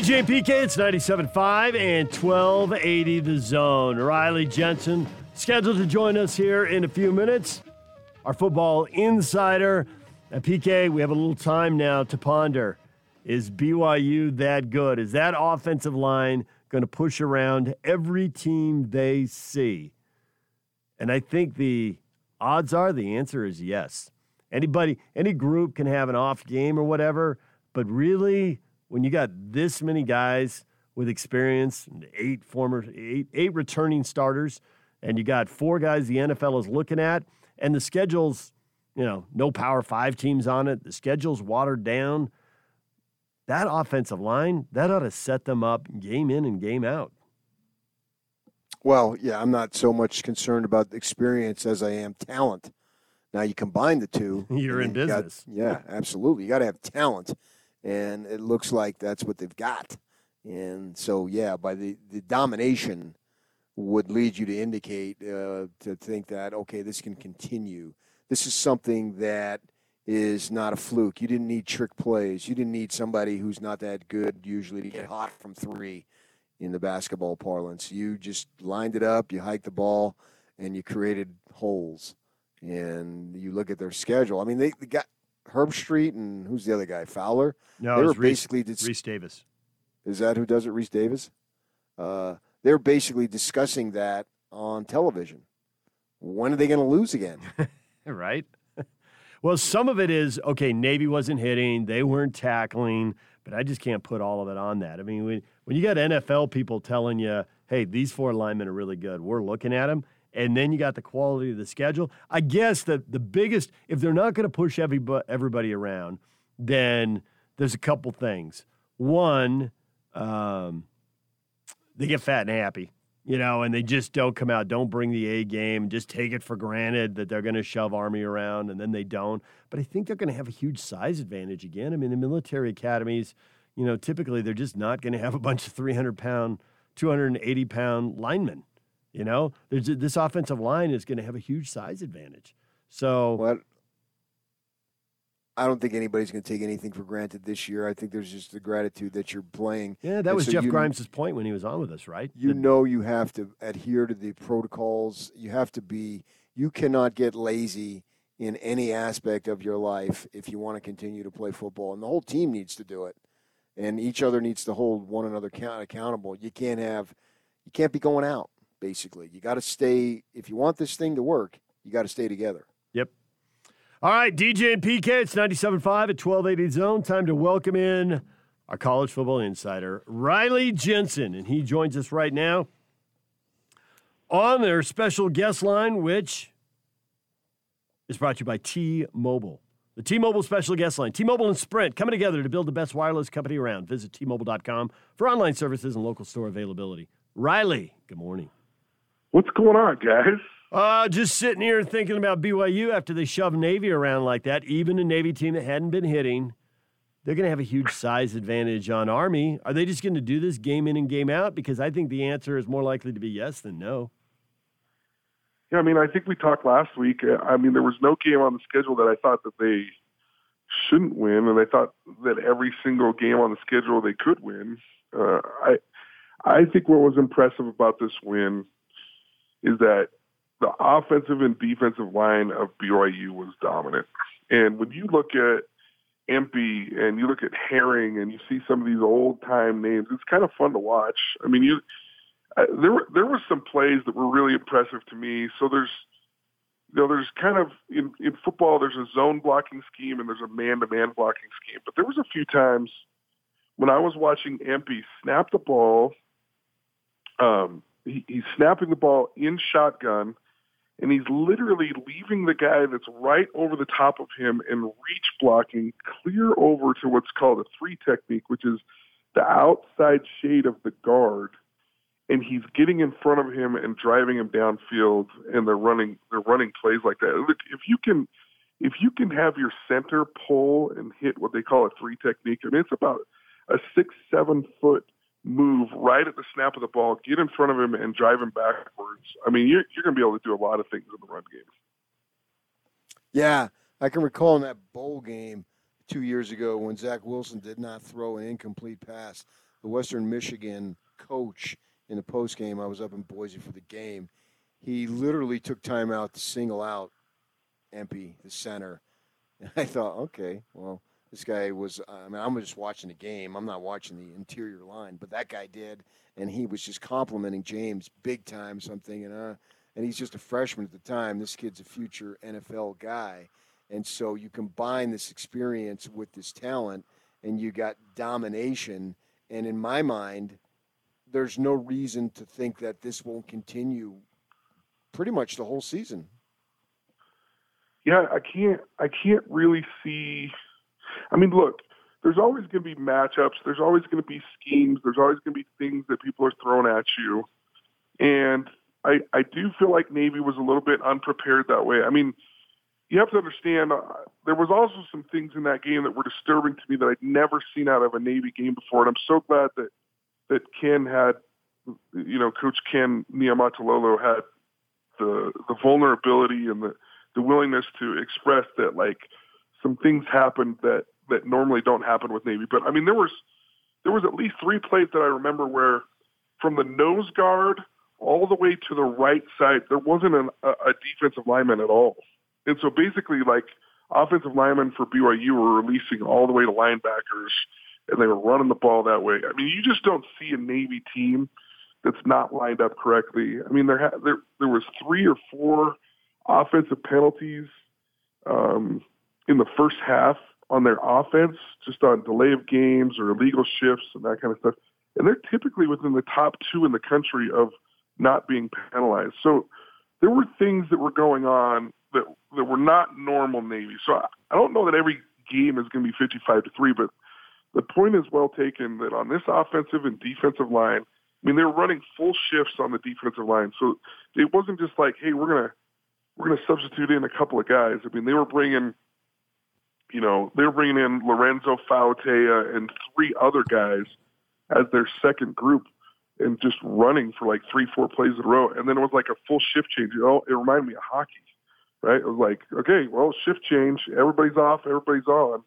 DJ and PK, it's 97.5 and 1280 The Zone. Riley Jensen scheduled to join us here in a few minutes. Our football insider. And PK, we have a little time now to ponder. Is BYU that good? Is that offensive line going to push around every team they see? And I think the odds are the answer is yes. Anybody, any group can have an off game or whatever, but really, when you got this many guys with experience, eight returning starters, and you got four guys the NFL is looking at, and the schedule's, you know, no Power 5 teams on it, the schedule's watered down, that offensive line, that ought to set them up game in and game out. Well, yeah, I'm not so much concerned about experience as I am talent. Now, you combine the two. You're in business. Yeah, absolutely. You got to have talent. And it looks like that's what they've got. And so, yeah, by the domination would lead you to indicate, to think that, okay, this can continue. This is something that is not a fluke. You didn't need trick plays. You didn't need somebody who's not that good usually to get hot from three in the basketball parlance. You just lined it up, you hiked the ball, and you created holes. And you look at their schedule. I mean, they got – Herb Street and who's the other guy? Fowler? No, they were basically Reese Davis. Is that who does it? Reese Davis? They're basically discussing that on television. When are they going to lose again? Right. Well, some of it is, okay, Navy wasn't hitting. They weren't tackling. But I just can't put all of it on that. I mean, when you got NFL people telling you, hey, these four linemen are really good, we're looking at them. And then you got the quality of the schedule. I guess that the biggest, if they're not going to push everybody around, then there's a couple things. One, they get fat and happy, you know, and they just don't come out, don't bring the A game, just take it for granted that they're going to shove Army around, and then they don't. But I think they're going to have a huge size advantage again. I mean, the military academies, you know, typically they're just not going to have a bunch of 300-pound, 280-pound linemen. You know, this offensive line is going to have a huge size advantage. So, well, I don't think anybody's going to take anything for granted this year. I think there's just the gratitude that you're playing. Yeah, that was Jeff Grimes' point when he was on with us, right? You know, you have to adhere to the protocols. You have to be – you cannot get lazy in any aspect of your life if you want to continue to play football. And the whole team needs to do it. And each other needs to hold one another accountable. You can't be going out. Basically, you got to stay. If you want this thing to work, you got to stay together. Yep. All right, DJ and PK, it's 97.5 at 1280 Zone. Time to welcome in our college football insider, Riley Jensen. And he joins us right now on their special guest line, which is brought to you by T-Mobile. The T-Mobile special guest line. T-Mobile and Sprint coming together to build the best wireless company around. Visit T-Mobile.com for online services and local store availability. Riley, good morning. What's going on, guys? Just sitting here thinking about BYU after they shoved Navy around like that. Even a Navy team that hadn't been hitting, they're going to have a huge size advantage on Army. Are they just going to do this game in and game out? Because I think the answer is more likely to be yes than no. Yeah, I mean, I think we talked last week. I mean, there was no game on the schedule that I thought that they shouldn't win, and I thought that every single game on the schedule they could win. I think what was impressive about this win is that the offensive and defensive line of BYU was dominant. And when you look at Empey and you look at Herring and you see some of these old-time names, it's kind of fun to watch. I mean, there were some plays that were really impressive to me. So there's kind of in football, there's a zone blocking scheme and there's a man-to-man blocking scheme. But there was a few times when I was watching Empey snap the ball, he's snapping the ball in shotgun, and he's literally leaving the guy that's right over the top of him and reach blocking clear over to what's called a three technique, which is the outside shade of the guard, and he's getting in front of him and driving him downfield, and they're running plays like that. Look, if you can have your center pull and hit what they call a three technique, I mean, it's about a 6-7 foot move right at the snap of the ball, get in front of him and drive him backwards. I mean, you're going to be able to do a lot of things in the run game. Yeah, I can recall in that bowl game 2 years ago when Zach Wilson did not throw an incomplete pass. the Western Michigan coach in the postgame. I was up in Boise for the game. He literally took time out to single out Empey, the center. And I thought, okay, well, this guy was – I mean, I'm just watching the game. I'm not watching the interior line. But that guy did, and he was just complimenting James big time, so I'm thinking, and he's just a freshman at the time. This kid's a future NFL guy. And so you combine this experience with this talent, and you got domination. And in my mind, there's no reason to think that this won't continue pretty much the whole season. Yeah, I can't really see. I mean, look, there's always going to be matchups. There's always going to be schemes. There's always going to be things that people are throwing at you. And I do feel like Navy was a little bit unprepared that way. I mean, you have to understand, there was also some things in that game that were disturbing to me that I'd never seen out of a Navy game before. And I'm so glad that Ken had, you know, Coach Ken Niamatololo had the vulnerability and the willingness to express that, like, some things happened that normally don't happen with Navy. But, I mean, there was at least three plays that I remember where from the nose guard all the way to the right side, there wasn't a defensive lineman at all. And so basically, like, offensive linemen for BYU were releasing all the way to linebackers, and they were running the ball that way. I mean, you just don't see a Navy team that's not lined up correctly. I mean, there was 3 or 4 offensive penalties in the first half on their offense, just on delay of games or illegal shifts and that kind of stuff. And they're typically within the top 2 in the country of not being penalized. So there were things that were going on that were not normal Navy. So I don't know that every game is going to be 55-3, but the point is well taken that on this offensive and defensive line, I mean, they were running full shifts on the defensive line. So it wasn't just like, hey, we're going to substitute in a couple of guys. I mean, they were bringing in Lorenzo Fautea and 3 other guys as their second group and just running for like 3-4 plays in a row. And then it was like a full shift change. It reminded me of hockey. Right? It was like, okay, well, shift change. Everybody's off. Everybody's on.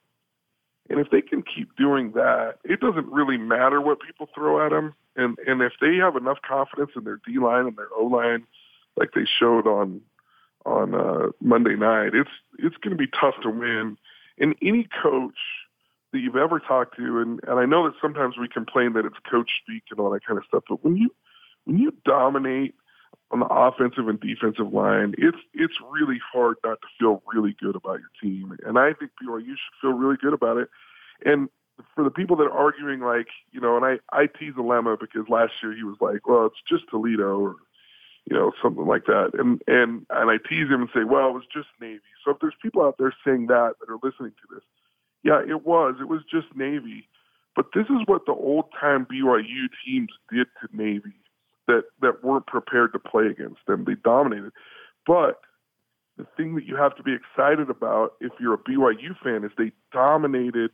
And if they can keep doing that, it doesn't really matter what people throw at them. And if they have enough confidence in their D-line and their O-line, like they showed on Monday night, it's going to be tough to win. And any coach that you've ever talked to, and I know that sometimes we complain that it's coach speak and all that kind of stuff, but when you dominate on the offensive and defensive line, it's really hard not to feel really good about your team. And I think BYU should feel really good about it. And for the people that are arguing, like, you know, and I tease Alema because last year he was like, well, it's just Toledo or, you know, something like that. And I tease him and say, well, it was just Navy. So if there's people out there saying that are listening to this, yeah, it was. It was just Navy. But this is what the old-time BYU teams did to Navy that weren't prepared to play against them. They dominated. But the thing that you have to be excited about if you're a BYU fan is they dominated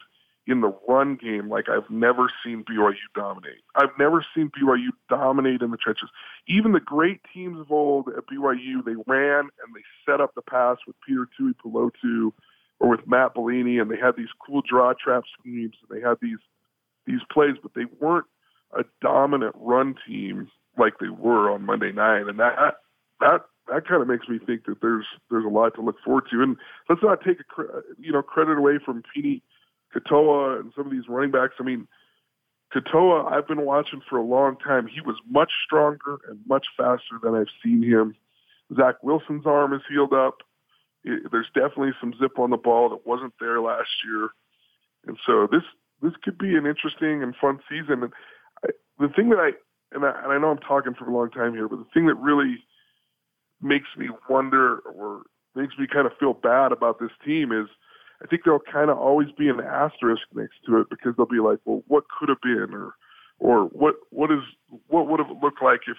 in the run game like I've never seen BYU dominate. I've never seen BYU dominate in the trenches. Even the great teams of old at BYU, they ran and they set up the pass with Peter Tui-Pelotu or with Matt Bellini, and they had these cool draw trap schemes, and they had these plays, but they weren't a dominant run team like they were on Monday night. And that kind of makes me think that there's a lot to look forward to. And let's not take credit away from Pete Katoa and some of these running backs. I mean, Katoa, I've been watching for a long time. He was much stronger and much faster than I've seen him. Zach Wilson's arm is healed up. There's definitely some zip on the ball that wasn't there last year. And so this could be an interesting and fun season. And I know I'm talking for a long time here, but the thing that really makes me wonder or makes me kind of feel bad about this team is I think there'll kind of always be an asterisk next to it because they'll be like, well, what could have been or what would have looked like if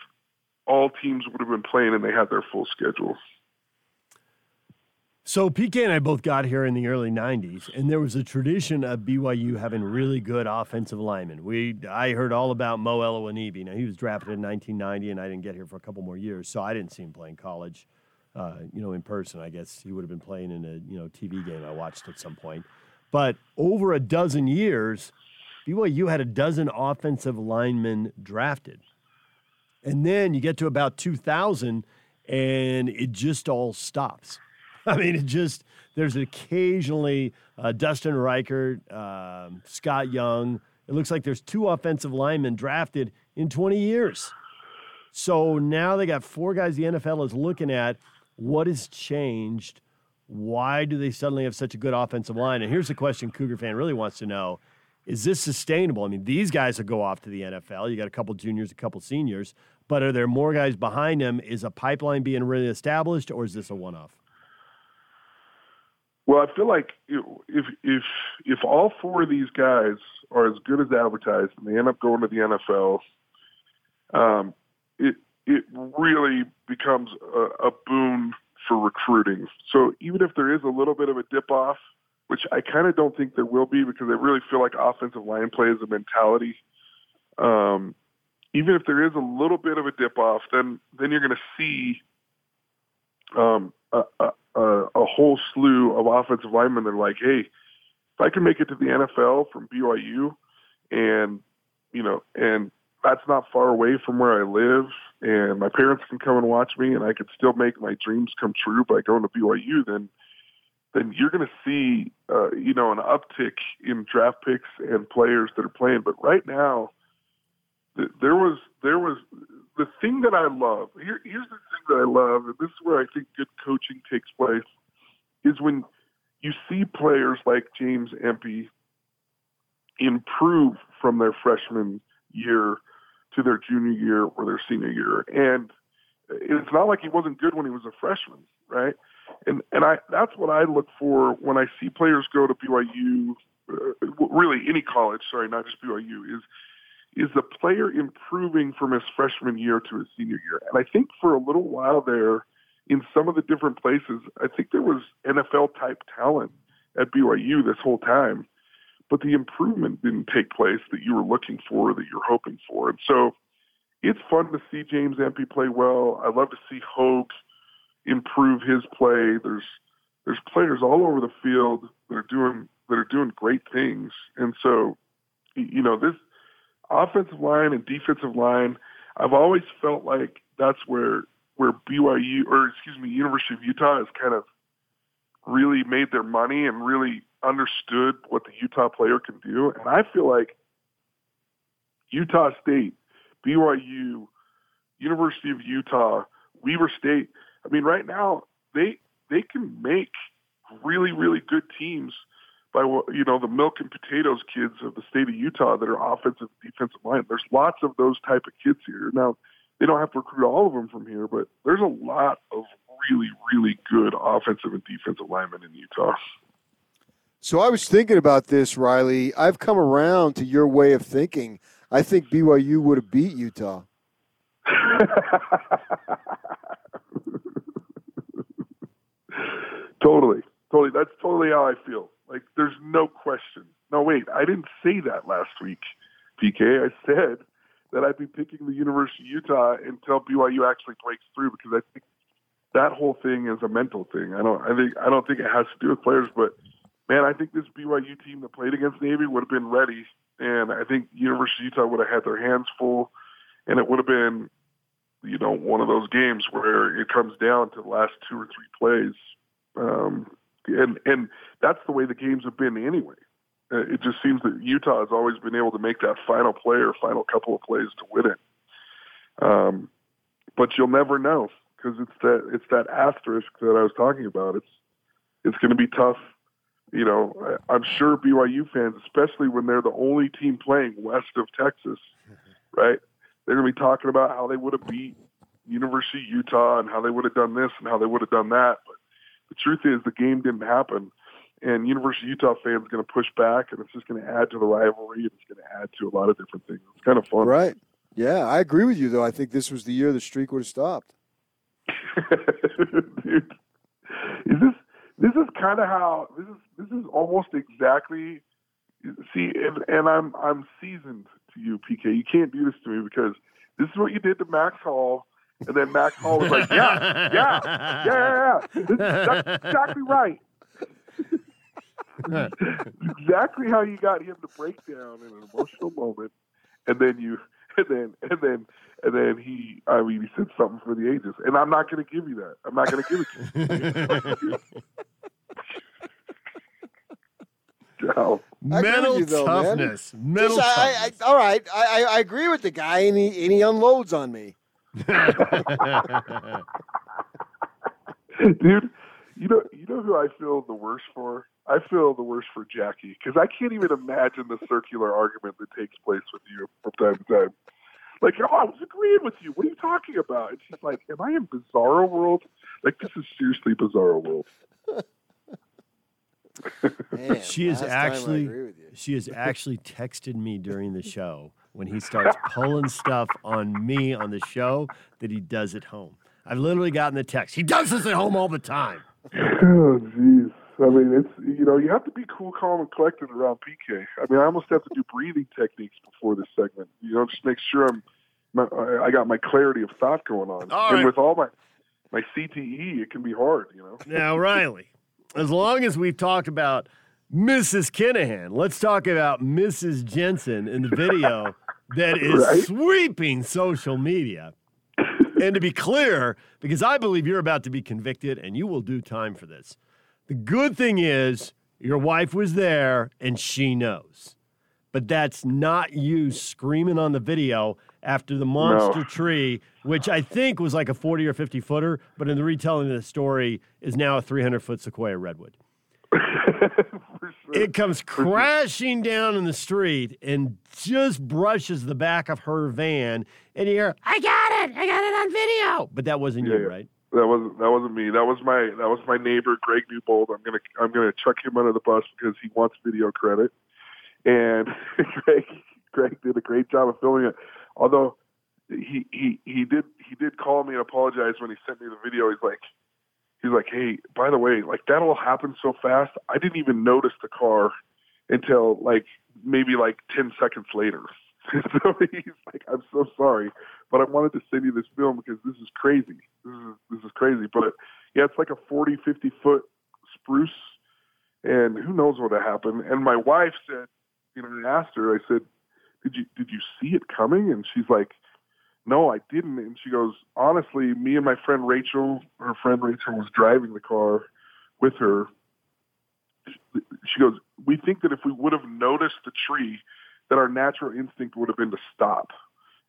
all teams would have been playing and they had their full schedule. So PK and I both got here in the early 90s, and there was a tradition of BYU having really good offensive linemen. I heard all about Mo Eloanibi. Now, he was drafted in 1990, and I didn't get here for a couple more years, so I didn't see him playing college, in person. I guess he would have been playing in a TV game I watched at some point. But over a dozen years, BYU had a dozen offensive linemen drafted. And then you get to about 2000, and it just all stops. I mean, it just – there's occasionally Dustin Reichert, Scott Young. It looks like there's two offensive linemen drafted in 20 years. So now they got four guys the NFL is looking at. What has changed? Why do they suddenly have such a good offensive line? And here's the question Cougar fan really wants to know. Is this sustainable? I mean, these guys will go off to the NFL. You got a couple juniors, a couple seniors. But are there more guys behind them? Is a pipeline being really established, or is this a one-off? Well, I feel like if all four of these guys are as good as advertised and they end up going to the NFL, it really becomes a boon for recruiting. So even if there is a little bit of a dip-off, which I kind of don't think there will be because I really feel like offensive line play is a mentality. Even if there is a little bit of a dip-off, then you're going to see a whole slew of offensive linemen that are like, hey, if I can make it to the NFL from BYU and that's not far away from where I live and my parents can come and watch me and I can still make my dreams come true by going to BYU, then you're going to see, an uptick in draft picks and players that are playing. But right now, there was the thing that I love. Here's the thing that I love, and this is where I think good coaching takes place, is when you see players like James Empey improve from their freshman year to their junior year or their senior year. And it's not like he wasn't good when he was a freshman, right? And that's what I look for when I see players go to BYU, really any college, sorry, not just BYU, is the player improving from his freshman year to his senior year. And I think for a little while there, in some of the different places, I think there was NFL-type talent at BYU this whole time, but the improvement didn't take place that you were looking for, that you're hoping for. And so it's fun to see James Empey play well. I love to see Hogue improve his play. There's players all over the field that are doing great things. And so, this offensive line and defensive line, I've always felt like that's where BYU, or excuse me, University of Utah has kind of really made their money and really understood what the Utah player can do. And I feel like Utah State, BYU, University of Utah, Weber State, I mean, right now they can make really, really good teams by, the milk and potatoes kids of the state of Utah that are offensive and defensive line. There's lots of those type of kids here. Now, they don't have to recruit all of them from here, but there's a lot of really, really good offensive and defensive linemen in Utah. So I was thinking about this, Riley. I've come around to your way of thinking. I think BYU would have beat Utah. Totally. That's totally how I feel. Like, there's no question. No, wait, I didn't say that last week, PK. I said that I'd be picking the University of Utah until BYU actually breaks through, because I think that whole thing is a mental thing. I don't think it has to do with players, but man, I think this BYU team that played against Navy would have been ready, and I think University of Utah would have had their hands full, and it would have been, one of those games where it comes down to the last two or three plays. And that's the way the games have been anyway. It just seems that Utah has always been able to make that final play or final couple of plays to win it. But you'll never know, because it's that asterisk that I was talking about. It's going to be tough. I'm sure BYU fans, especially when they're the only team playing west of Texas, right? They're going to be talking about how they would have beat University of Utah and how they would have done this and how they would have done that. But the truth is, the game didn't happen, and University of Utah fans are going to push back, and it's just going to add to the rivalry, and it's going to add to a lot of different things. It's kind of fun. Right. Yeah, I agree with you, though. I think this was the year the streak would have stopped. Dude, this is kind of how – this is almost exactly – see, and I'm seasoned to you, PK. You can't do this to me, because this is what you did to Max Hall, and then Max Hall was like, yeah. That's exactly right. exactly how you got him to break down in an emotional moment, and then he, I mean, he said something for the ages. And I'm not going to give you that. I'm not going to give it to you. Mental toughness. Mental toughness. All right. I agree with the guy, and he unloads on me. Dude, you know who I feel the worst for? I feel the worst for Jackie, because I can't even imagine the circular argument that takes place with you from time to time. Like, oh, I was agreeing with you. What are you talking about? And she's like, am I in Bizarro World? Like, this is seriously Bizarro World. Man, she has actually texted me during the show when he starts pulling stuff on me on the show that he does at home. I've literally gotten the text. He does this at home all the time. Oh, jeez. I mean, it's, you know, you have to be cool, calm, and collected around PK. I mean, I almost have to do breathing techniques before this segment. You know, just make sure I got my clarity of thought going on. All right. And with all my CTE, it can be hard, you know. Now, Riley. As long as we've talked about Mrs. Kinahan, let's talk about Mrs. Jensen in the video that is sweeping social media. And to be clear, because I believe you're about to be convicted and you will do time for this. The good thing is your wife was there and she knows. But that's not you screaming on the video after the monster tree, which I think was like a 40 or 50 footer, but in the retelling of the story is now a 300 foot sequoia redwood. For sure. It comes crashing down in the street and just brushes the back of her van, and you hear, I got it on video. But that wasn't you, right? That wasn't me. That was my neighbor, Greg Newbold. I'm gonna chuck him under the bus because he wants video credit. And Greg did a great job of filming it. Although he did call me and apologize when he sent me the video. He's like, hey, by the way, like that all happened so fast. I didn't even notice the car until maybe 10 seconds later. So he's like, I'm so sorry, but I wanted to send you this film because this is crazy. This is crazy. But yeah, it's like a 40, 50 foot spruce, and who knows what happened. And my wife said, you know, I asked her, I said, Did you see it coming? And she's like, no, I didn't. And she goes, honestly, me and my friend Rachel, her friend Rachel was driving the car with her. She goes, we think that if we would have noticed the tree, that our natural instinct would have been to stop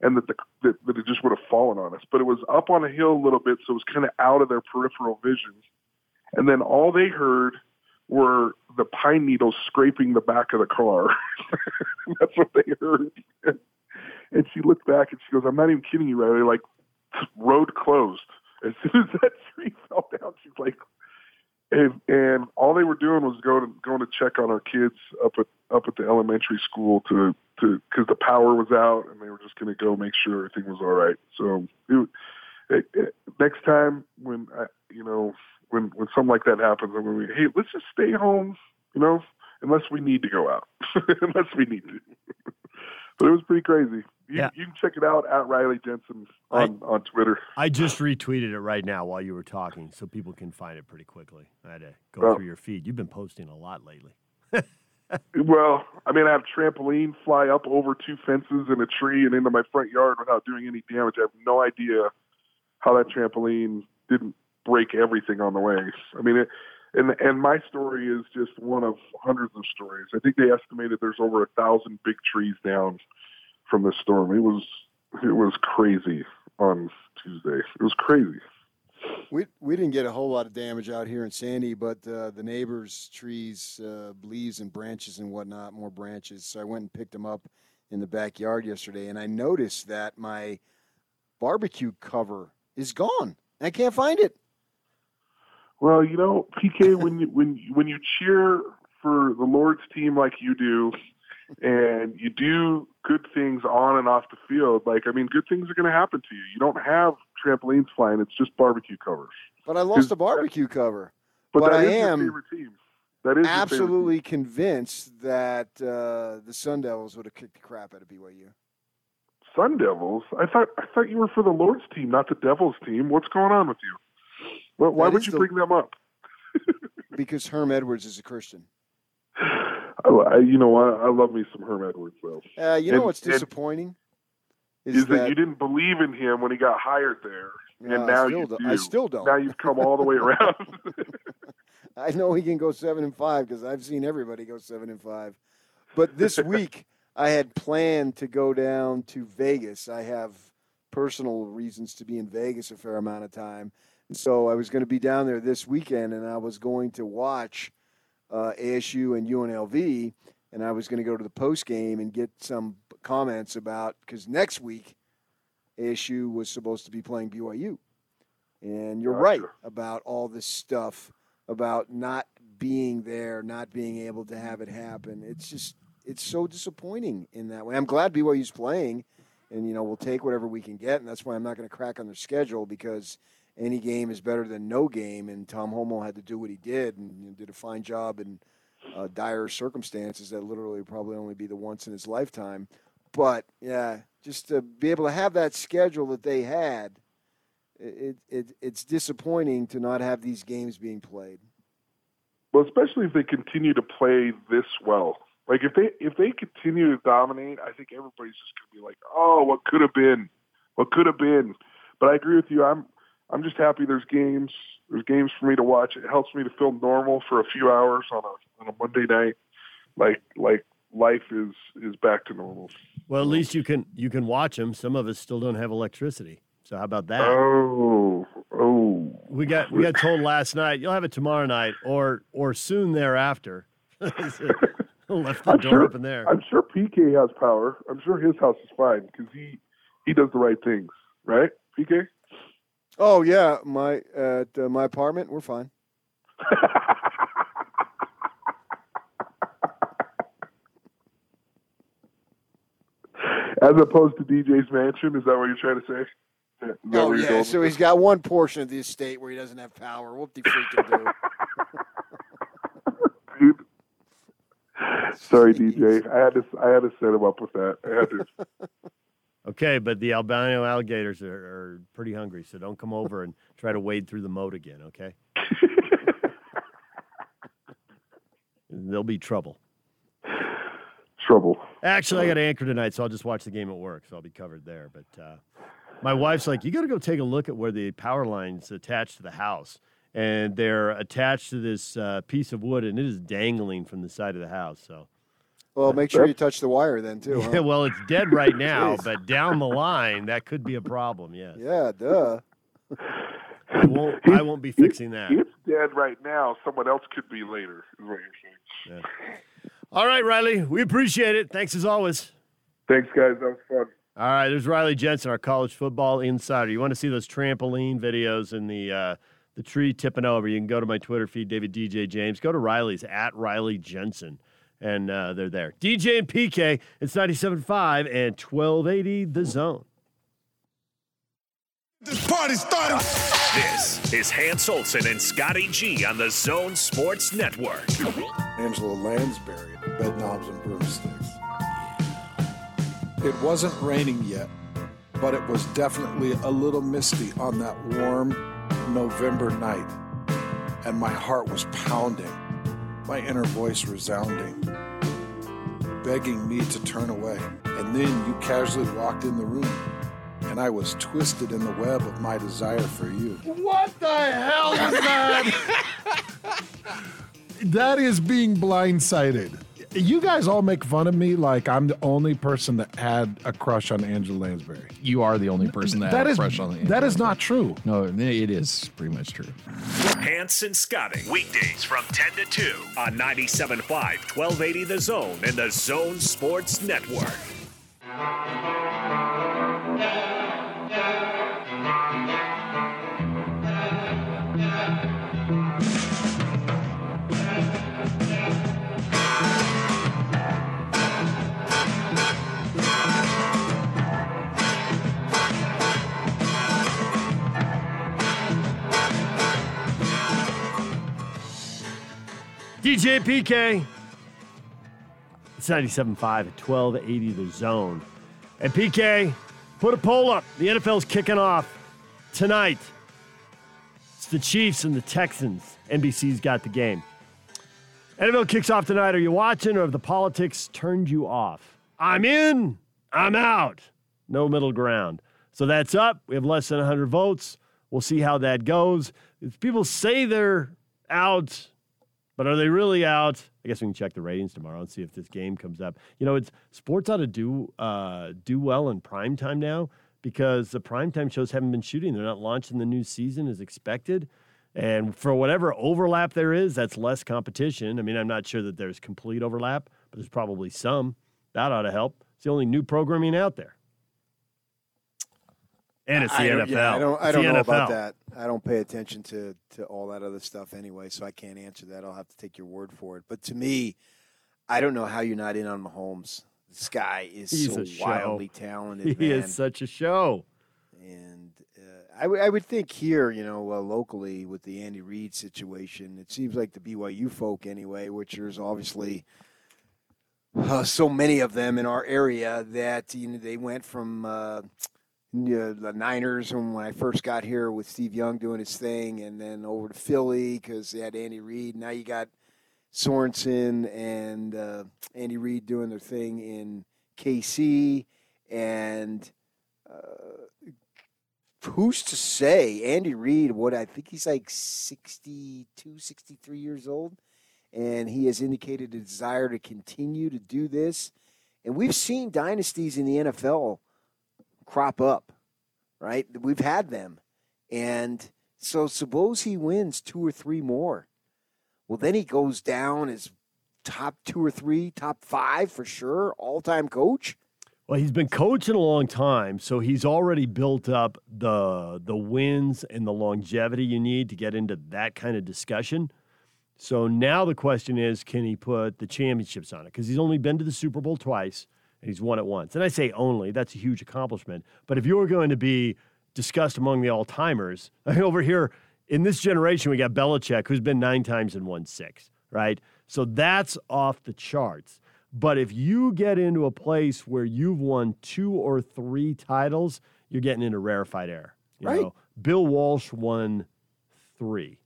and that it just would have fallen on us. But it was up on a hill a little bit, so it was kind of out of their peripheral vision. And then all they heard were the pine needles scraping the back of the car. That's what they heard. And she looked back and she goes, I'm not even kidding you, Riley. Like, road closed. As soon as that tree fell down, she's like, and all they were doing was going to check on our kids up at the elementary school to because the power was out and they were just going to go make sure everything was all right. So next time when when something like that happens, I'm going to be, hey, let's just stay home, you know, unless we need to go out, unless we need to. But it was pretty crazy. You can check it out at Riley Jensen on Twitter. I just retweeted it right now while you were talking, so people can find it pretty quickly. I had to go through your feed. You've been posting a lot lately. Well, I mean, I have trampoline fly up over two fences and a tree and into my front yard without doing any damage. I have no idea how that trampoline didn't break everything on the way. I mean, and my story is just one of hundreds of stories. I think they estimated there's over 1,000 big trees down from the storm. It was crazy on Tuesday. It was crazy. We didn't get a whole lot of damage out here in Sandy, but the neighbors' trees, leaves and branches and whatnot, more branches. So I went and picked them up in the backyard yesterday, and I noticed that my barbecue cover is gone. I can't find it. Well, you know, PK, when you cheer for the Lord's team like you do, and you do good things on and off the field, like, I mean, good things are going to happen to you. You don't have trampolines flying; it's just barbecue covers. But I lost a barbecue cover. But I am your favorite team. That is absolutely convinced that the Sun Devils would have kicked the crap out of BYU. Sun Devils? I thought you were for the Lord's team, not the Devils team. What's going on with you? Well, why would you bring them up? Because Herm Edwards is a Christian. I love me some Herm Edwards, though. What's disappointing is that you didn't believe in him when he got hired there, and now you do. I still don't. Now you've come all the way around. I know he can go 7-5 because I've seen everybody go 7-5. But this week, I had planned to go down to Vegas. I have personal reasons to be in Vegas a fair amount of time. And so I was going to be down there this weekend, and I was going to watch ASU and UNLV, and I was going to go to the post game and get some comments about, because next week ASU was supposed to be playing BYU. And you're right about all this stuff about not being there, not being able to have it happen. It's just, it's so disappointing in that way. I'm glad BYU's playing, and, you know, we'll take whatever we can get, and that's why I'm not going to crack on their schedule, because any game is better than no game, and Tom Homo had to do what he did and did a fine job in dire circumstances that literally probably only be the once in his lifetime. But, yeah, just to be able to have that schedule that they had, it's disappointing to not have these games being played. Well, especially if they continue to play this well. Like, if they continue to dominate, I think everybody's just going to be like, oh, what could have been? What could have been? But I agree with you. I'm just happy there's games. There's games for me to watch. It helps me to feel normal for a few hours on a Monday night. Like life is back to normal. Well, at least you can watch them. Some of us still don't have electricity. So how about that? Oh. We got told last night. You'll have it tomorrow night or soon thereafter. Left the door open there. I'm sure PK has power. I'm sure his house is fine because he does the right things, right, PK? Oh yeah, my at my apartment, we're fine. As opposed to DJ's mansion, is that what you're trying to say? Oh yeah, so he's got one portion of the estate where he doesn't have power. Whoop-de-freaking dude. Sorry, DJ. I had to set him up with that. Okay, but the albino alligators are pretty hungry, so don't come over and try to wade through the moat again. Okay. There'll be trouble. Trouble. Actually, I got an anchor tonight, so I'll just watch the game at work, so I'll be covered there. But my wife's like, "You got to go take a look at where the power line's attached to the house." And they're attached to this piece of wood, and it is dangling from the side of the house. So, well, make sure you touch the wire then, too. Huh? Yeah, well, it's dead right now, but down the line, that could be a problem, yes. Yeah, duh. I won't be fixing that. It's dead right now. Someone else could be later, is what you're saying. Yeah. All right, Riley, we appreciate it. Thanks as always. Thanks, guys. That was fun. All right, there's Riley Jensen, our college football insider. You want to see those trampoline videos in the tree tipping over. You can go to my Twitter feed, David DJ James. Go to Riley's, at Riley Jensen, and they're there. DJ and PK, it's 97.5 and 1280 The Zone. This party started. This is Hans Olsen and Scotty G on the Zone Sports Network. Angela Lansbury, bed knobs and broomsticks. It wasn't raining yet, but it was definitely a little misty on that warm November night, and my heart was pounding, my inner voice resounding, begging me to turn away. And then you casually walked in the room, and I was twisted in the web of my desire for you. What the hell was that? That is being blindsided. You guys all make fun of me like I'm the only person that had a crush on Angela Lansbury. You are the only person that had a crush on Angela Lansbury. That is not true. No, it is pretty much true. Hanson Scotting, weekdays from 10 to 2 on 97.5, 1280 The Zone and The Zone Sports Network. DJ PK, it's 97.5 at 1280 The Zone. And PK, put a poll up. The NFL's kicking off tonight. It's the Chiefs and the Texans. NBC's got the game. NFL kicks off tonight. Are you watching, or have the politics turned you off? I'm in. I'm out. No middle ground. So that's up. We have less than 100 votes. We'll see how that goes. If people say they're out, but are they really out? I guess we can check the ratings tomorrow and see if this game comes up. You know, it's sports ought to do well in primetime now, because the primetime shows haven't been shooting. They're not launching the new season as expected. And for whatever overlap there is, that's less competition. I mean, I'm not sure that there's complete overlap, but there's probably some. That ought to help. It's the only new programming out there. And it's the NFL. Yeah, I don't know about that. I don't pay attention to all that other stuff anyway, so I can't answer that. I'll have to take your word for it. But to me, I don't know how you're not in on Mahomes. This guy is He's so wildly talented. He is such a show. And I would think here, you know, locally with the Andy Reid situation, it seems like the BYU folk anyway, which is obviously so many of them in our area, that you know, they went from the Niners when I first got here with Steve Young doing his thing, and then over to Philly because they had Andy Reid. Now you got Sorensen and Andy Reid doing their thing in KC, and who's to say Andy Reid, what I think he's like 62, 63 years old, and he has indicated a desire to continue to do this. And we've seen dynasties in the NFL crop up, right? We've had them. And so suppose he wins two or three more. Well, then he goes down as top two or three, top five for sure, all-time coach. Well, he's been coaching a long time, so he's already built up the wins and the longevity you need to get into that kind of discussion. So now the question is, can he put the championships on it? Because he's only been to the Super Bowl twice, and he's won it once. And I say only. That's a huge accomplishment. But if you're going to be discussed among the all-timers, I mean, over here in this generation, we got Belichick, who's been 9 times and won 6, right? So that's off the charts. But if you get into a place where you've won 2 or 3 titles, you're getting into rarefied air. You know, Bill Walsh won 3.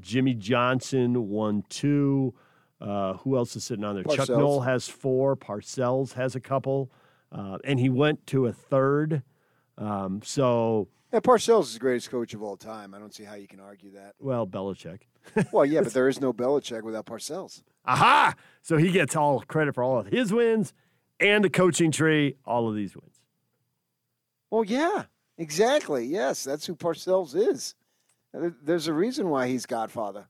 Jimmy Johnson won 2. Who else is sitting on there? Parcells. Chuck Knoll has 4. Parcells has a couple. And he went to a 3rd. Parcells is the greatest coach of all time. I don't see how you can argue that. Well, Belichick. Well, yeah, but there is no Belichick without Parcells. Aha! So he gets all credit for all of his wins and the coaching tree, all of these wins. Well, yeah, exactly. Yes, that's who Parcells is. There's a reason why he's Godfather.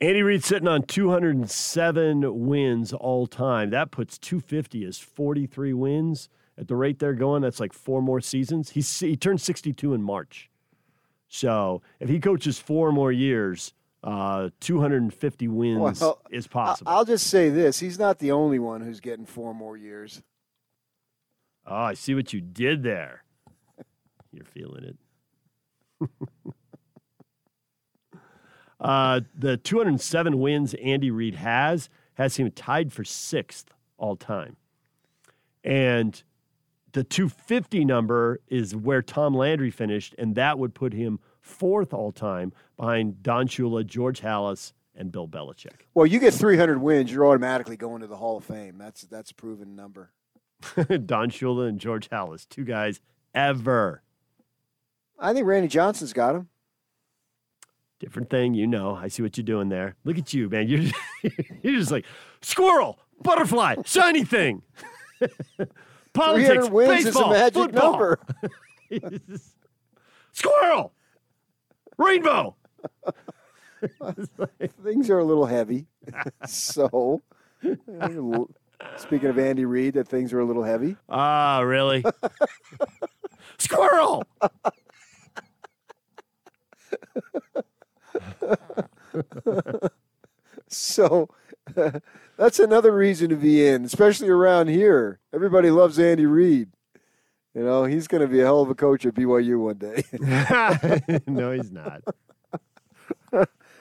Andy Reid sitting on 207 wins all time. That puts 250 as 43 wins. At the rate they're going, that's like 4 more seasons. He turned 62 in March. So if he coaches 4 more years, 250 wins is possible. I'll just say this. He's not the only one who's getting 4 more years. Oh, I see what you did there. You're feeling it. The 207 wins Andy Reid has him tied for 6th all time. And the 250 number is where Tom Landry finished, and that would put him 4th all-time behind Don Shula, George Halas, and Bill Belichick. Well, you get 300 wins, you're automatically going to the Hall of Fame. That's a proven number. Don Shula and George Halas, 2 guys ever. I think Randy Johnson's got him. Different thing, you know. I see what you're doing there. Look at you, man. You're just like, squirrel, butterfly, shiny thing. Politics, wins baseball, is a magic football. Number. Squirrel, rainbow. Things are a little heavy. So, speaking of Andy Reid, that things are a little heavy. Ah, really? Squirrel. So. That's another reason to be in, especially around here. Everybody loves Andy Reid. You know, he's going to be a hell of a coach at BYU one day. No, he's not.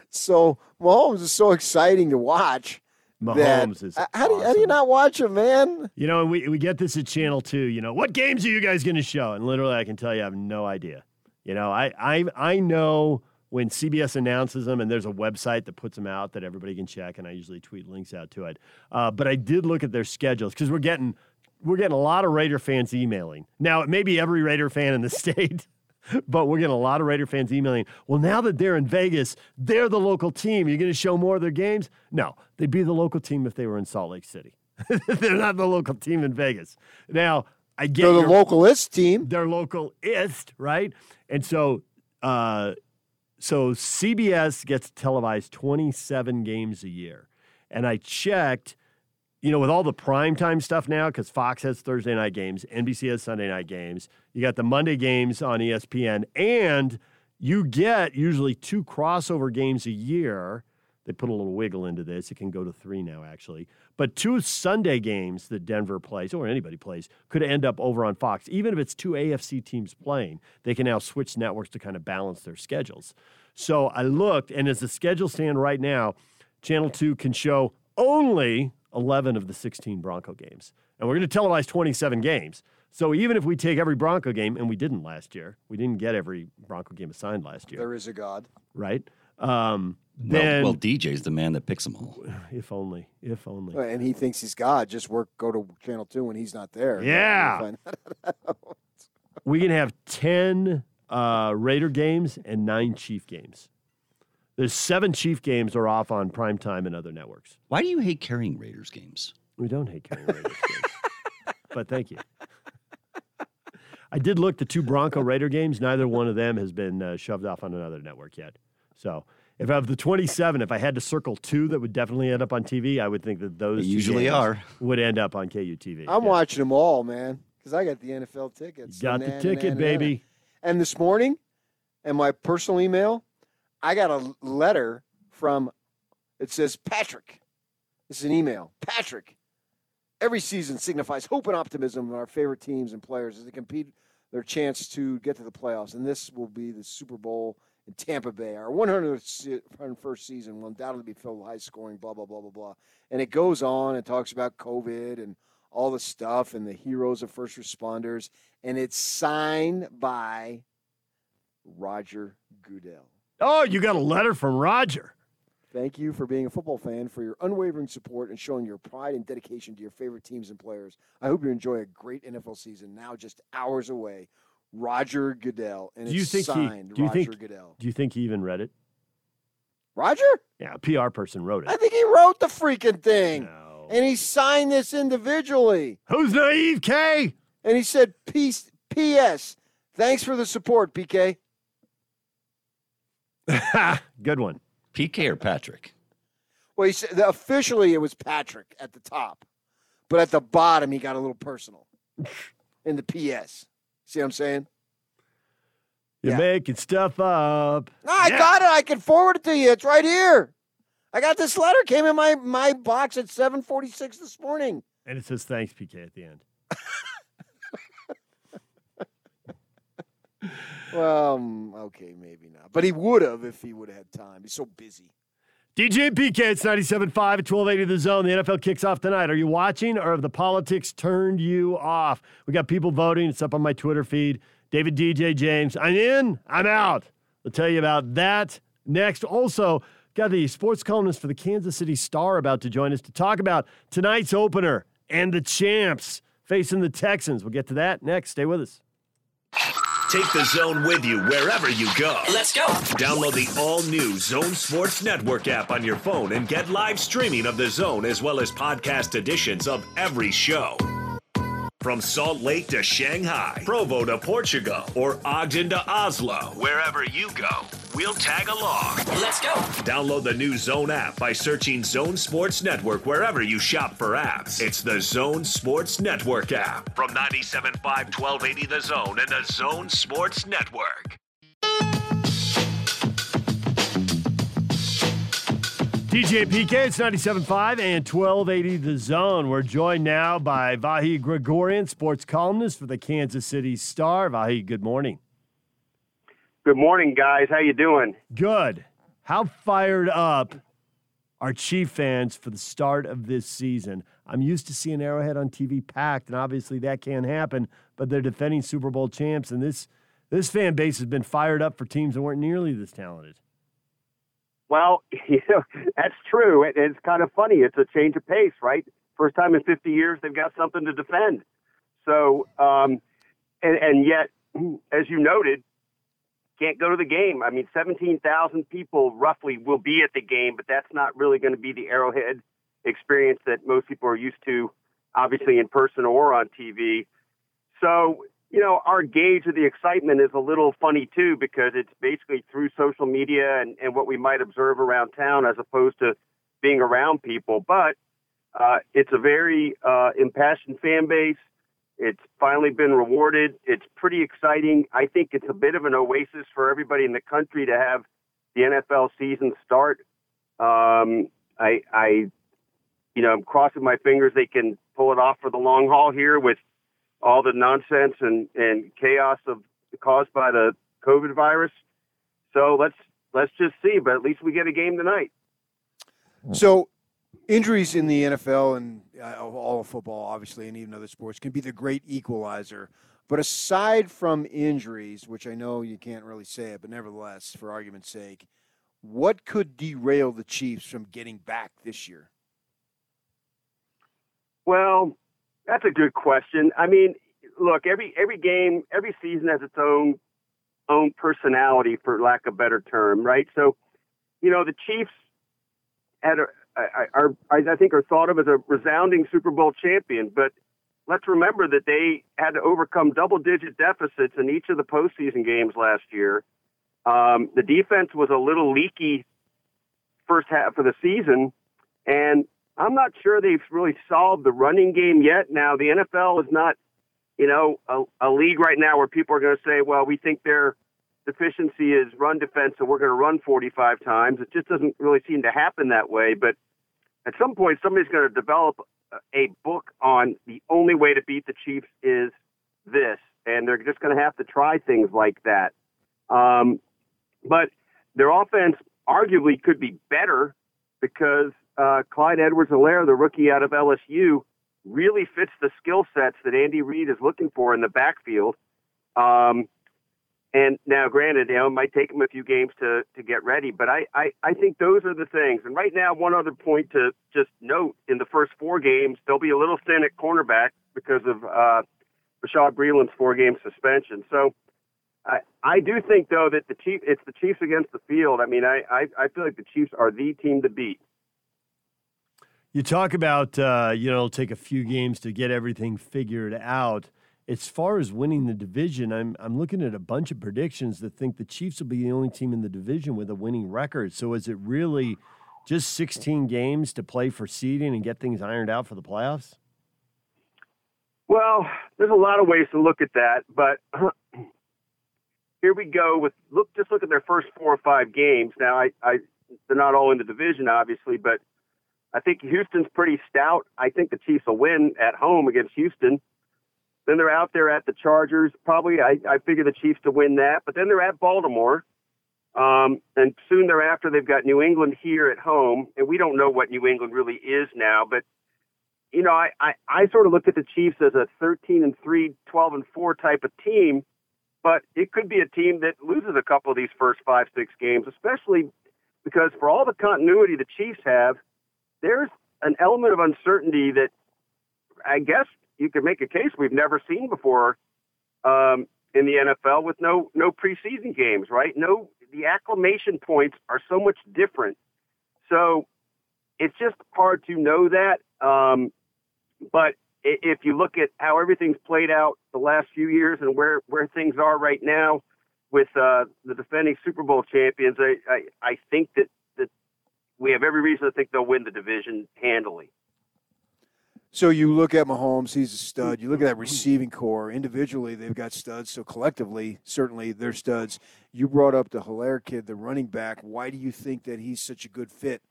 So Mahomes is so exciting to watch. Mahomes is awesome. How do you not watch him, man? You know, and we get this at Channel 2. You know, what games are you guys going to show? And literally I can tell you I have no idea. You know, I know – when CBS announces them, and there's a website that puts them out that everybody can check, and I usually tweet links out to it. But I did look at their schedules because we're getting a lot of Raider fans emailing. Now, it may be every Raider fan in the state, but we're getting a lot of Raider fans emailing, well, now that they're in Vegas, they're the local team. You're going to show more of their games? No, they'd be the local team if they were in Salt Lake City. They're not the local team in Vegas. Now, I get they're the localist team. They're localist, right? And so CBS gets televised 27 games a year. And I checked, you know, with all the primetime stuff now, because Fox has Thursday night games, NBC has Sunday night games, you got the Monday games on ESPN, and you get usually two crossover games a year. They put a little wiggle into this. It can go to three now, actually. But two Sunday games that Denver plays, or anybody plays, could end up over on Fox. Even if it's two AFC teams playing, they can now switch networks to kind of balance their schedules. So I looked, and as the schedules stand right now, Channel 2 can show only 11 of the 16 Bronco games. And we're going to televise 27 games. So even if we take every Bronco game, and we didn't last year, we didn't get every Bronco game assigned last year. There is a God. Right? Well, DJ's the man that picks them all. If only. And he thinks he's God. Just go to Channel 2 when he's not there. Yeah. We can have 10 Raider games and 9 Chief games. There's 7 Chief games are off on primetime and other networks. Why do you hate carrying Raiders games? We don't hate carrying Raiders games. But thank you. I did look the 2 Bronco Raider games. Neither one of them has been shoved off on another network yet. So if of the 27, if I had to circle 2 that would definitely end up on TV, I would think that those usually are would end up on KUTV. I'm watching them all, man, because I got the NFL tickets. You got the ticket, baby. And this morning, in my personal email, I got a letter from, it says, Patrick. It's an email. Patrick, every season signifies hope and optimism in our favorite teams and players as they compete their chance to get to the playoffs. And this will be the Super Bowl in Tampa Bay. Our 101st season will undoubtedly be filled with high scoring, blah, blah, blah, blah, blah. And it goes on. It talks about COVID and all the stuff and the heroes of first responders. And it's signed by Roger Goodell. Oh, you got a letter from Roger. Thank you for being a football fan, for your unwavering support, and showing your pride and dedication to your favorite teams and players. I hope you enjoy a great NFL season now just hours away. Roger Goodell, and it's signed Roger Goodell. Do you think he even read it? Roger? Yeah, a PR person wrote it. I think he wrote the freaking thing. No. And he signed this individually. Who's naive, K? And he said, P.S., thanks for the support, PK. Good one. PK or Patrick? Well, he said officially it was Patrick at the top, but at the bottom he got a little personal in the P.S., see what I'm saying? You're making stuff up. No, I got it. I can forward it to you. It's right here. I got this letter. Came in my box at 7:46 this morning. And it says, thanks, PK, at the end. Well, okay, maybe not. But he would have if he would have had time. He's so busy. DJ and PK, it's 97.5 at 1280 The Zone. The NFL kicks off tonight. Are you watching, or have the politics turned you off? We got people voting. It's up on my Twitter feed. David DJ James, I'm in, I'm out. We'll tell you about that next. Also, got the sports columnist for the Kansas City Star about to join us to talk about tonight's opener and the champs facing the Texans. We'll get to that next. Stay with us. Take the Zone with you wherever you go. Let's go. Download the all-new Zone Sports Network app on your phone and get live streaming of the Zone as well as podcast editions of every show. From Salt Lake to Shanghai, Provo to Portugal, or Ogden to Oslo, wherever you go, we'll tag along. Let's go. Download the new Zone app by searching Zone Sports Network wherever you shop for apps. It's the Zone Sports Network app. From 97.5, 1280 The Zone and the Zone Sports Network. DJ PK, it's 97.5 and 1280 The Zone. We're joined now by Vahe Gregorian, sports columnist for the Kansas City Star. Vahe, good morning. Good morning, guys. How you doing? Good. How fired up are Chief fans for the start of this season? I'm used to seeing Arrowhead on TV packed, and obviously that can't happen, but they're defending Super Bowl champs, and this this fan base has been fired up for teams that weren't nearly this talented. Well, you know, that's true. It's kind of funny. It's a change of pace, right? First time in 50 years, they've got something to defend. So, and yet, as you noted, can't go to the game. I mean, 17,000 people roughly will be at the game, but that's not really going to be the Arrowhead experience that most people are used to, obviously in person or on TV. So, you know, our gauge of the excitement is a little funny too, because it's basically through social media and what we might observe around town as opposed to being around people. But it's a very impassioned fan base. It's finally been rewarded. It's pretty exciting. I think it's a bit of an oasis for everybody in the country to have the NFL season start. I'm crossing my fingers they can pull it off for the long haul here with all the nonsense and chaos caused by the COVID virus. So let's just see, but at least we get a game tonight. So injuries in the NFL and all of football, obviously, and even other sports can be the great equalizer. But aside from injuries, which I know you can't really say it, but nevertheless, for argument's sake, what could derail the Chiefs from getting back this year? Well, that's a good question. I mean, look, every game, every season has its own personality, for lack of a better term, right? So, you know, the Chiefs I think are thought of as a resounding Super Bowl champion, but let's remember that they had to overcome double-digit deficits in each of the postseason games last year. The defense was a little leaky first half of the season, and I'm not sure they've really solved the running game yet. Now, the NFL is not, you know, a league right now where people are going to say, well, we think their deficiency is run defense, so we're going to run 45 times. It just doesn't really seem to happen that way. But at some point, somebody's going to develop a book on the only way to beat the Chiefs is this, and they're just going to have to try things like that. But their offense arguably could be better because Clyde Edwards-Helaire, the rookie out of LSU, really fits the skill sets that Andy Reid is looking for in the backfield. And now, granted, you know, it might take him a few games to get ready, but I think those are the things. And right now, one other point to just note, in the first four games, they'll be a little thin at cornerback because of Rashad Breeland's four-game suspension. So I do think, though, that it's the Chiefs against the field. I mean, I feel like the Chiefs are the team to beat. You talk about, it'll take a few games to get everything figured out. As far as winning the division, I'm looking at a bunch of predictions that think the Chiefs will be the only team in the division with a winning record. So is it really just 16 games to play for seeding and get things ironed out for the playoffs? Well, there's a lot of ways to look at that, but here we go with look at their first 4 or 5 games. Now, they're not all in the division, obviously, but I think Houston's pretty stout. I think the Chiefs will win at home against Houston. Then they're out there at the Chargers. Probably, I figure the Chiefs to win that. But then they're at Baltimore. And soon thereafter, they've got New England here at home. And we don't know what New England really is now. But, you know, I sort of look at the Chiefs as a 13-3, 12-4 type of team. But it could be a team that loses a couple of these first 5, 6 games, especially because for all the continuity the Chiefs have, there's an element of uncertainty that I guess you could make a case we've never seen before in the NFL with no preseason games, right? No, the acclimation points are so much different. So it's just hard to know that. But if you look at how everything's played out the last few years and where things are right now with the defending Super Bowl champions, I think that we have every reason to think they'll win the division handily. So you look at Mahomes, he's a stud. You look at that receiving core. Individually, they've got studs. So collectively, certainly, they're studs. You brought up the Helaire kid, the running back. Why do you think that he's such a good fit?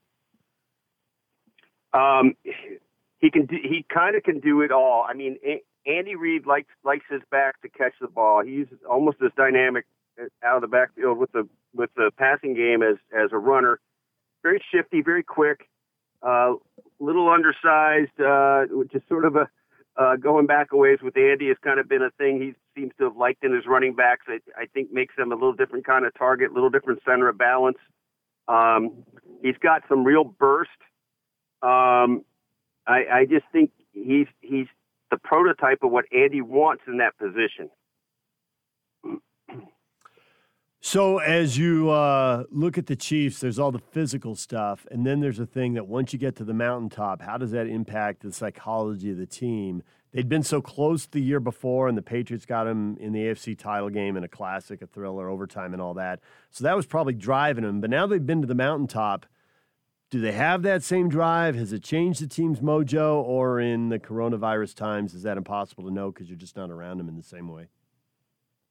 He kind of can do it all. I mean, Andy Reid likes his back to catch the ball. He's almost as dynamic out of the backfield with the passing game as a runner. Very shifty, very quick, little undersized, which is sort of a Going back a ways with Andy has kind of been a thing he seems to have liked in his running backs. I think makes him a little different kind of target, a little different center of balance. He's got some real burst. I just think he's the prototype of what Andy wants in that position. So as you look at the Chiefs, there's all the physical stuff, and then there's a thing that once you get to the mountaintop, how does that impact the psychology of the team? They'd been so close the year before, and the Patriots got them in the AFC title game in a classic, a thriller, overtime, and all that. So that was probably driving them. But now they've been to the mountaintop. Do they have that same drive? Has it changed the team's mojo? Or in the coronavirus times, is that impossible to know because you're just not around them in the same way?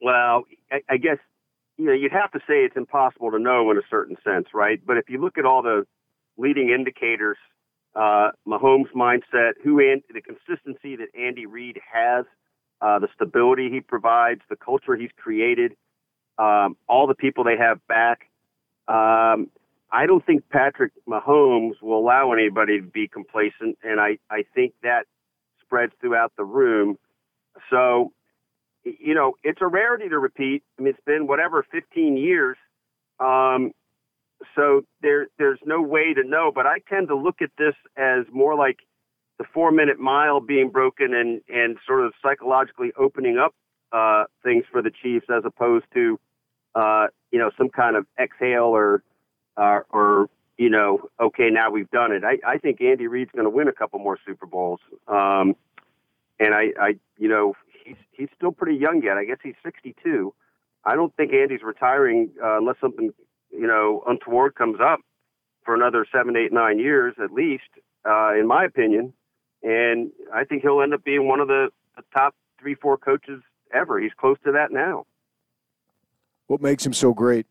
Well, I guess you'd have to say it's impossible to know in a certain sense, right? But if you look at all the leading indicators, Mahomes' mindset, the consistency that Andy Reid has, the stability he provides, the culture he's created, all the people they have back. I don't think Patrick Mahomes will allow anybody to be complacent, and I think that spreads throughout the room. So, it's a rarity to repeat. I mean, it's been 15 years. So there's no way to know, but I tend to look at this as more like the 4-minute mile being broken and sort of psychologically opening up things for the Chiefs as opposed to, some kind of exhale or okay, now we've done it. I think Andy Reid's going to win a couple more Super Bowls. And he's still pretty young yet. I guess he's 62. I don't think Andy's retiring unless something, untoward comes up for another 7, 8, 9 years at least, in my opinion. And I think he'll end up being one of the top 3, 4 coaches ever. He's close to that now. What makes him so great?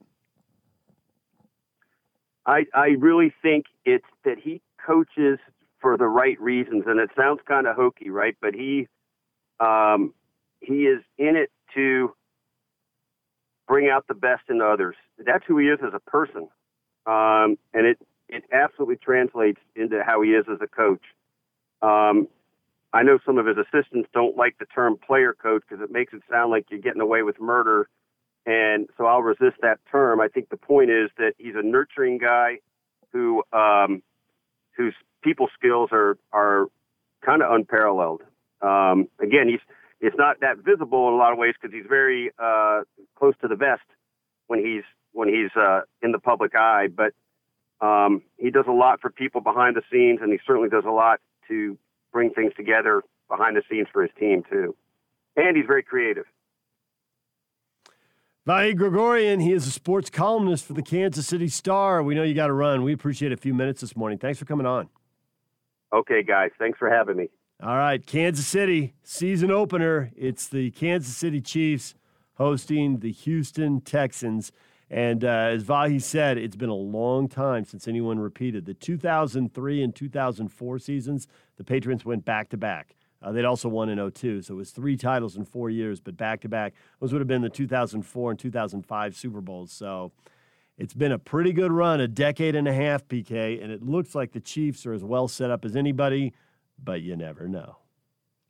I really think it's that he coaches for the right reasons. And it sounds kind of hokey, right? But he is in it to bring out the best in others. That's who he is as a person. And it absolutely translates into how he is as a coach. I know some of his assistants don't like the term player coach because it makes it sound like you're getting away with murder. And so I'll resist that term. I think the point is that he's a nurturing guy whose people skills are kind of unparalleled. Again, it's not that visible in a lot of ways because he's very close to the vest when he's in the public eye. But he does a lot for people behind the scenes, and he certainly does a lot to bring things together behind the scenes for his team too. And he's very creative. Vahe Gregorian, he is a sports columnist for the Kansas City Star. We know you got to run. We appreciate a few minutes this morning. Thanks for coming on. Okay, guys. Thanks for having me. All right, Kansas City, season opener. It's the Kansas City Chiefs hosting the Houston Texans. And as Vahe said, it's been a long time since anyone repeated. The 2003 and 2004 seasons, the Patriots went back-to-back. They'd also won in 2002, so it was 3 titles in 4 years, but back-to-back. Those would have been the 2004 and 2005 Super Bowls. So it's been a pretty good run, a decade and a half, PK, and it looks like the Chiefs are as well set up as anybody, but you never know.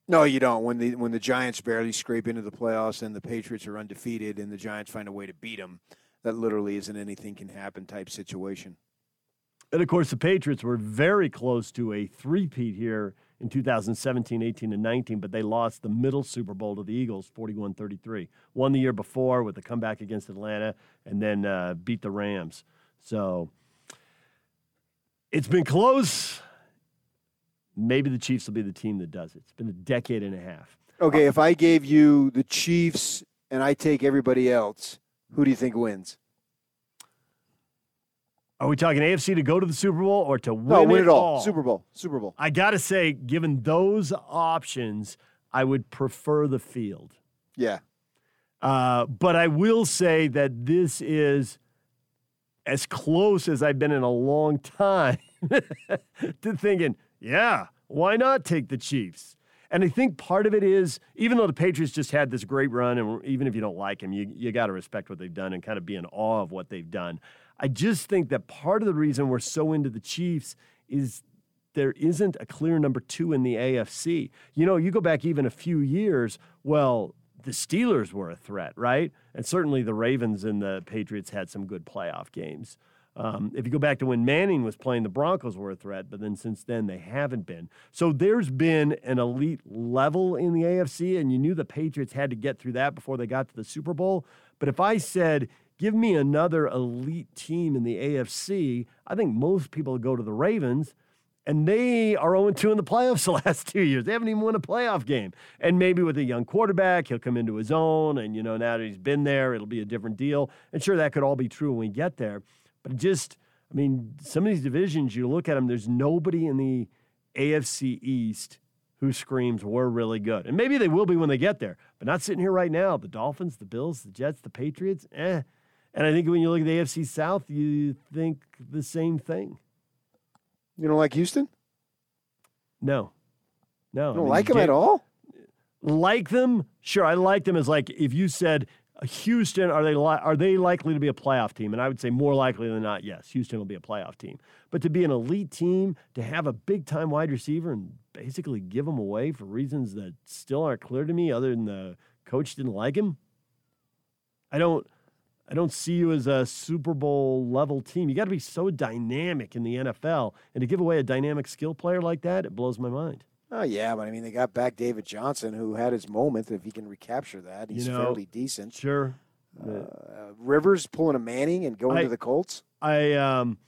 No, you don't. When the Giants barely scrape into the playoffs and the Patriots are undefeated and the Giants find a way to beat them, that literally isn't anything can happen type situation. And, of course, the Patriots were very close to a three-peat here in 2017, 18, and 19, but they lost the middle Super Bowl to the Eagles, 41-33. Won the year before with a comeback against Atlanta and then beat the Rams. So it's been close. Maybe the Chiefs will be the team that does it. It's been a decade and a half. Okay, if I gave you the Chiefs and I take everybody else, who do you think wins? Are we talking AFC to go to the Super Bowl or to win it all? No, win it all. Super Bowl. I got to say, given those options, I would prefer the field. Yeah. But I will say that this is as close as I've been in a long time to thinking, yeah, why not take the Chiefs? And I think part of it is, even though the Patriots just had this great run, and even if you don't like them, you got to respect what they've done and kind of be in awe of what they've done. I just think that part of the reason we're so into the Chiefs is there isn't a clear number two in the AFC. You know, you go back even a few years, well, the Steelers were a threat, right? And certainly the Ravens and the Patriots had some good playoff games. If you go back to when Manning was playing, the Broncos were a threat, but then since then they haven't been. So there's been an elite level in the AFC, and you knew the Patriots had to get through that before they got to the Super Bowl. But if I said, give me another elite team in the AFC, I think most people go to the Ravens, and they are 0-2 in the playoffs the last 2 years. They haven't even won a playoff game. And maybe with a young quarterback, he'll come into his own, and, you know, now that he's been there, it'll be a different deal. And sure, that could all be true when we get there. But just, I mean, some of these divisions, you look at them, there's nobody in the AFC East who screams we're really good. And maybe they will be when they get there, but not sitting here right now. The Dolphins, the Bills, the Jets, the Patriots, eh. And I think when you look at the AFC South, you think the same thing. You don't like Houston? No. You don't like them at all? Like them? Sure, I like them as like if you said – Houston, are they likely to be a playoff team? And I would say more likely than not, yes, Houston will be a playoff team. But to be an elite team, to have a big-time wide receiver and basically give him away for reasons that still aren't clear to me other than the coach didn't like him, I don't see you as a Super Bowl-level team. You got to be so dynamic in the NFL, and to give away a dynamic skill player like that, it blows my mind. Oh, yeah, but, I mean, they got back David Johnson, who had his moment. If he can recapture that, he's fairly decent. Sure. Rivers pulling a Manning and going to the Colts. Does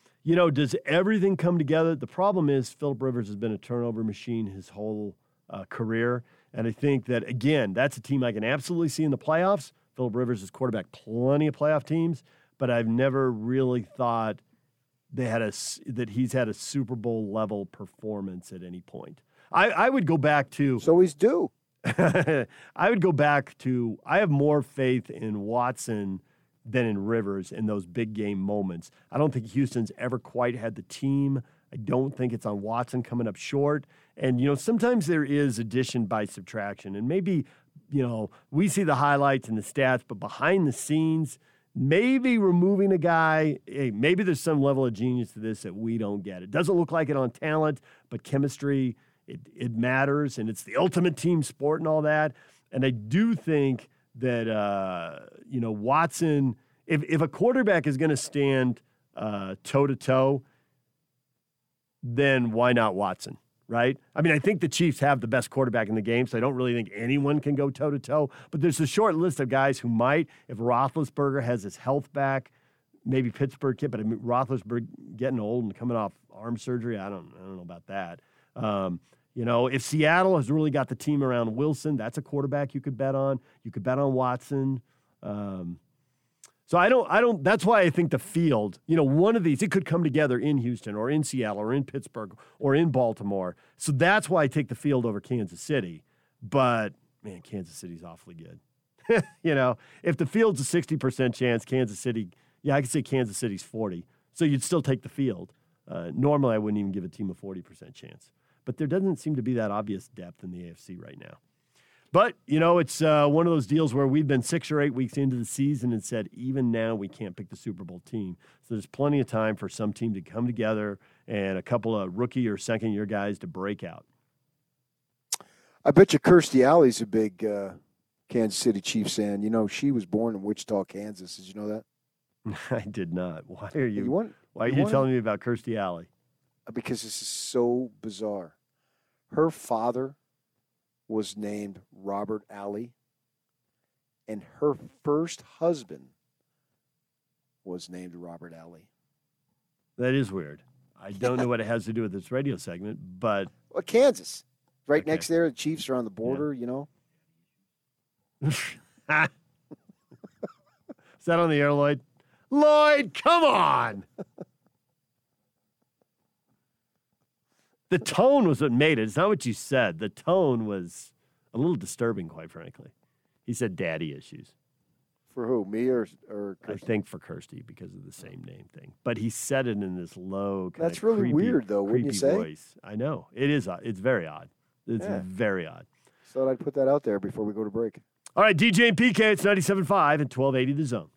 everything come together? The problem is Philip Rivers has been a turnover machine his whole career, and I think that, again, that's a team I can absolutely see in the playoffs. Philip Rivers has quarterbacked plenty of playoff teams, but I've never really thought that he's had a Super Bowl-level performance at any point. I would go back to... So he's due. I have more faith in Watson than in Rivers in those big game moments. I don't think Houston's ever quite had the team. I don't think it's on Watson coming up short. And, you know, sometimes there is addition by subtraction. And maybe, you know, we see the highlights and the stats, but behind the scenes, maybe removing a guy, hey, maybe there's some level of genius to this that we don't get. It doesn't look like it on talent, but chemistry... It matters, and it's the ultimate team sport and all that. And I do think that, Watson, if a quarterback is going to stand toe-to-toe, then why not Watson, right? I mean, I think the Chiefs have the best quarterback in the game, so I don't really think anyone can go toe-to-toe. But there's a short list of guys who might. If Roethlisberger has his health back, maybe Pittsburgh kid, but I mean, Roethlisberger getting old and coming off arm surgery, I don't know about that. If Seattle has really got the team around Wilson, that's a quarterback you could bet on. You could bet on Watson. So that's why I think the field, you know, one of these, it could come together in Houston or in Seattle or in Pittsburgh or in Baltimore. So that's why I take the field over Kansas City. But, man, Kansas City's awfully good. You know, if the field's a 60% chance, Kansas City, I could say Kansas City's 40. So you'd still take the field. Normally I wouldn't even give a team a 40% chance. But there doesn't seem to be that obvious depth in the AFC right now. But, you know, it's one of those deals where we've been 6 or 8 weeks into the season and said, even now we can't pick the Super Bowl team. So there's plenty of time for some team to come together and a couple of rookie or second-year guys to break out. I bet you Kirstie Alley's a big Kansas City Chiefs fan. You know, she was born in Wichita, Kansas. Did you know that? I did not. Why are you telling me about Kirstie Alley? Because this is so bizarre. Her father was named Robert Alley, and her first husband was named Robert Alley. That is weird. I don't know what it has to do with this radio segment, but... Well, Kansas. Right okay. Next there, the Chiefs are on the border, yeah. You know. Is that on the air, Lloyd? Lloyd, come on! The tone was what made it. It's not what you said. The tone was a little disturbing, quite frankly. He said daddy issues. For who, me or Kirstie? I think for Kirstie because of the same name thing. But he said it in this low kind That's of really creepy, weird, though, wouldn't you say? Voice. I know. It is. It's very odd. It's very odd. So I'd put that out there before we go to break. All right, DJ and PK, it's 97.5 and 1280 The Zone.